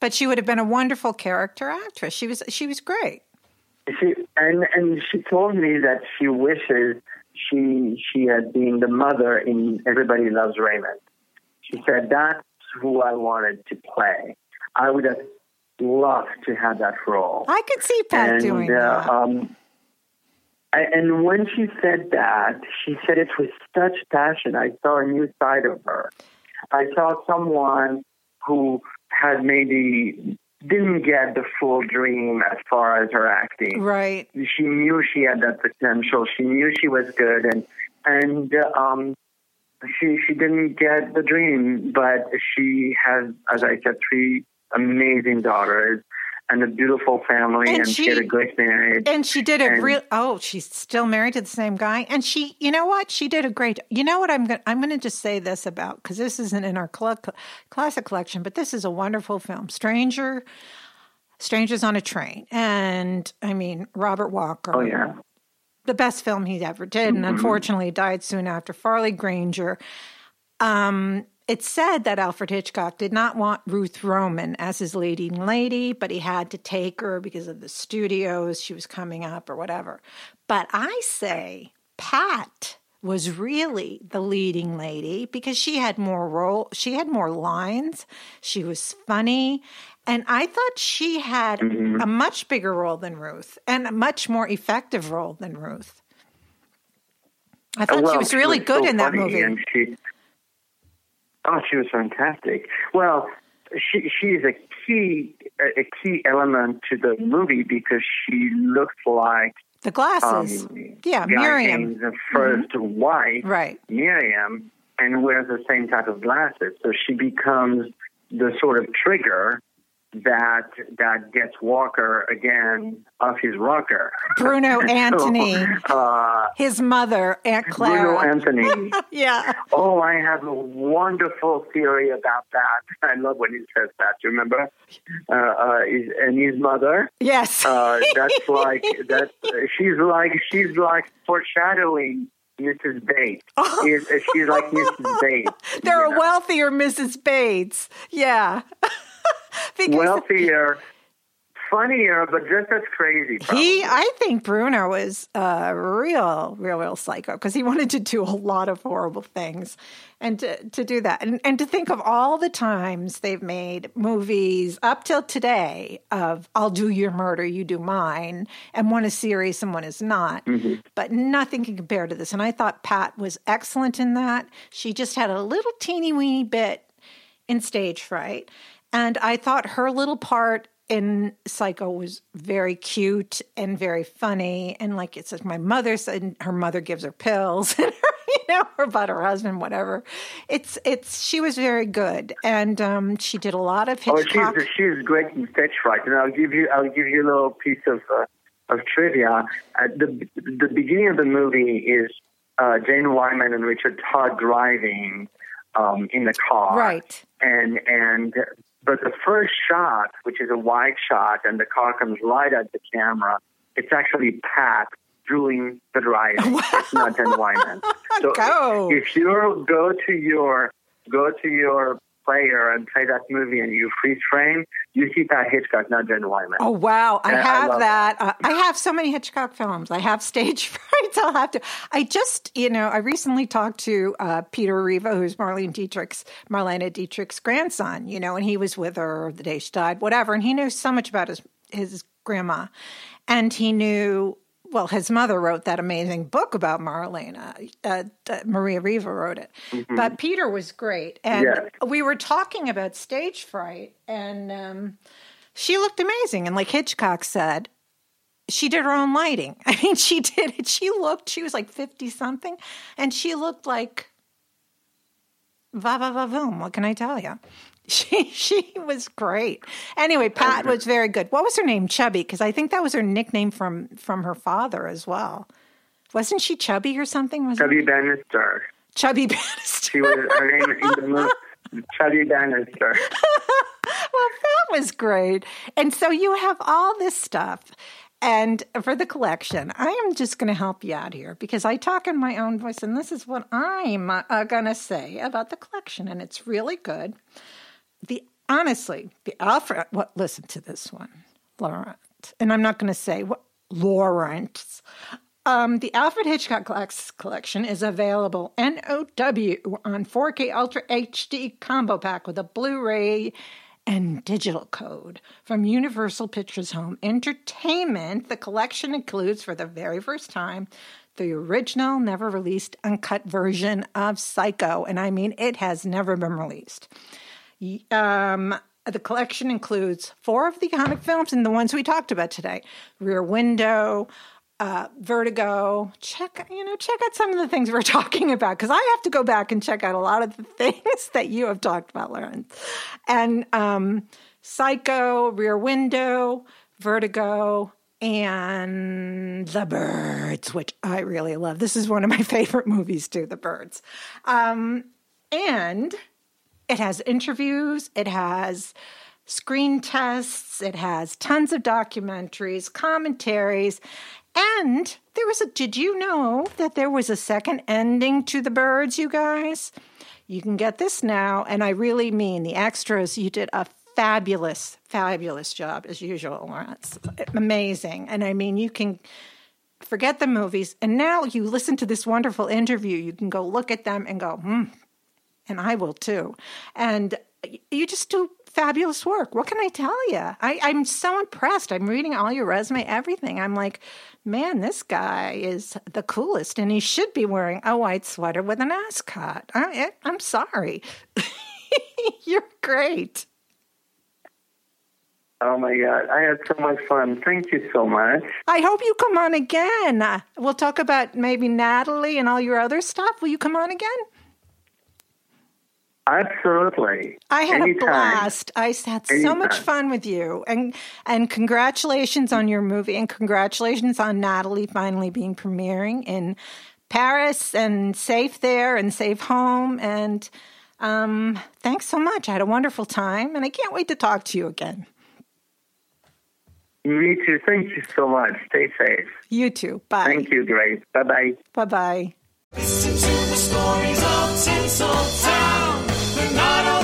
But she would have been a wonderful character actress. She was great. And she told me that she wishes she had been the mother in Everybody Loves Raymond. She said, that's who I wanted to play. I would have loved to have that role. I could see Pat doing that. And when she said that, she said it with such passion. I saw a new side of her. I saw someone who had maybe didn't get the full dream as far as her acting. Right. She knew she had that potential. She knew she was good, and she didn't get the dream, but she has, as I said, 3 amazing daughters and a beautiful family, and she had a great marriage. And she did she's still married to the same guy. And she, you know what? She did a great, you know what? I'm going to just say this about, because this isn't in our classic collection, but this is a wonderful film. Strangers on a Train. And I mean, Robert Walker. Oh, yeah. The best film he ever did. Mm-hmm. And unfortunately died soon after. Farley Granger. It's said that Alfred Hitchcock did not want Ruth Roman as his leading lady, but he had to take her because of the studios, she was coming up or whatever. But I say Pat was really the leading lady because she had more role, she had more lines, she was funny, and I thought she had a much bigger role than Ruth and a much more effective role than Ruth. I thought she was really good in that movie. Oh, she was fantastic. Well, she's a key element to the movie because she looked like the glasses. Miriam, the first wife, right? Miriam, and wears the same type of glasses, so she becomes the sort of trigger that gets Walker again off his rocker. Bruno Anthony, his mother, Aunt Clara. Bruno Anthony. Yeah. Oh, I have a wonderful theory about that. I love when he says that. Do you remember? And his mother. Yes. She's like foreshadowing Mrs. Bates. Oh. She's like Mrs. Bates. They're a wealthier Mrs. Bates. Yeah. Wealthier, funnier, but just as crazy. Probably. I think Bruno was a real psycho because he wanted to do a lot of horrible things and to do that. And to think of all the times they've made movies up till today of I'll do your murder, you do mine, and one is serious and one is not. Mm-hmm. But nothing can compare to this. And I thought Pat was excellent in that. She just had a little teeny weeny bit in Stage Fright. And I thought her little part in Psycho was very cute and very funny. And like it says, my mother said, her mother gives her pills, and about her husband, whatever. She was very good. And she did a lot of Hitchcock. Oh, she's great in Stage Fright. And I'll give you a little piece of trivia. At the beginning of the movie is Jane Wyman and Richard Todd driving in the car. Right. But the first shot, which is a wide shot, and the car comes right at the camera, it's actually Pat doing the driving. Wow. It's not Jen Wyman. So if you go to your player and play that movie and you freeze frame, you see Pat Hitchcock, not Jen Wyman. Oh, wow. I have that. I have so many Hitchcock films. I have Stage Fright. I'll have to. I recently talked to Peter Riva, who's Marlena Dietrich's grandson, and he was with her the day she died, whatever. And he knew so much about his grandma. And he knew, well, his mother wrote that amazing book about Marlena. Maria Riva wrote it. Mm-hmm. But Peter was great. And we were talking about Stage Fright, and she looked amazing. And like Hitchcock said, she did her own lighting. I mean, she did it. She was like 50-something, and she looked like va-va-va-voom. What can I tell you? She was great. Anyway, Pat was very good. What was her name? Chubby, because I think that was her nickname from her father as well. Wasn't she Chubby or something? Chubby Bannister. Chubby Bannister. She was her name in the movie. Chubby Bannister. Well, that was great. And so you have all this stuff. And for the collection, I am just going to help you out here because I talk in my own voice, and this is what I'm going to say about the collection, and it's really good. Honestly, the Alfred. Well, listen to this one, Laurent. And I'm not going to say what Laurent. The Alfred Hitchcock collection is available NOW on 4K Ultra HD combo pack with a Blu-ray and digital code from Universal Pictures Home Entertainment. The collection includes, for the very first time, the original never released uncut version of Psycho. And I mean, it has never been released. The collection includes 4 of the iconic films and the ones we talked about today. Rear Window, Vertigo. Check out some of the things we're talking about, because I have to go back and check out a lot of the things that you have talked about, Laurent. And Psycho, Rear Window, Vertigo, and The Birds, which I really love. This is one of my favorite movies too, The Birds. And it has interviews, it has screen tests, it has tons of documentaries, commentaries, and there was did you know that there was a second ending to The Birds, you guys? You can get this now, and I really mean the extras, you did a fabulous, fabulous job as usual, Laurence. Amazing. And I mean, you can forget the movies. And now you listen to this wonderful interview. You can go look at them and go, and I will too. And you just do fabulous work. What can I tell you? I'm so impressed. I'm reading all your resume, everything. I'm like, man, this guy is the coolest and he should be wearing a white sweater with an ascot. I'm sorry. You're great. Oh, my God. I had so much fun. Thank you so much. I hope you come on again. We'll talk about maybe Natalie and all your other stuff. Will you come on again? Absolutely. I had a blast. I had so much fun with you. And congratulations on your movie. And congratulations on Natalie finally being premiering in Paris, and safe there and safe home. And thanks so much. I had a wonderful time. And I can't wait to talk to you again. Me too. Thank you so much. Stay safe. You too. Bye. Thank you, Grace. Bye-bye. Bye-bye. Listen to the stories of Tinseltown. They're not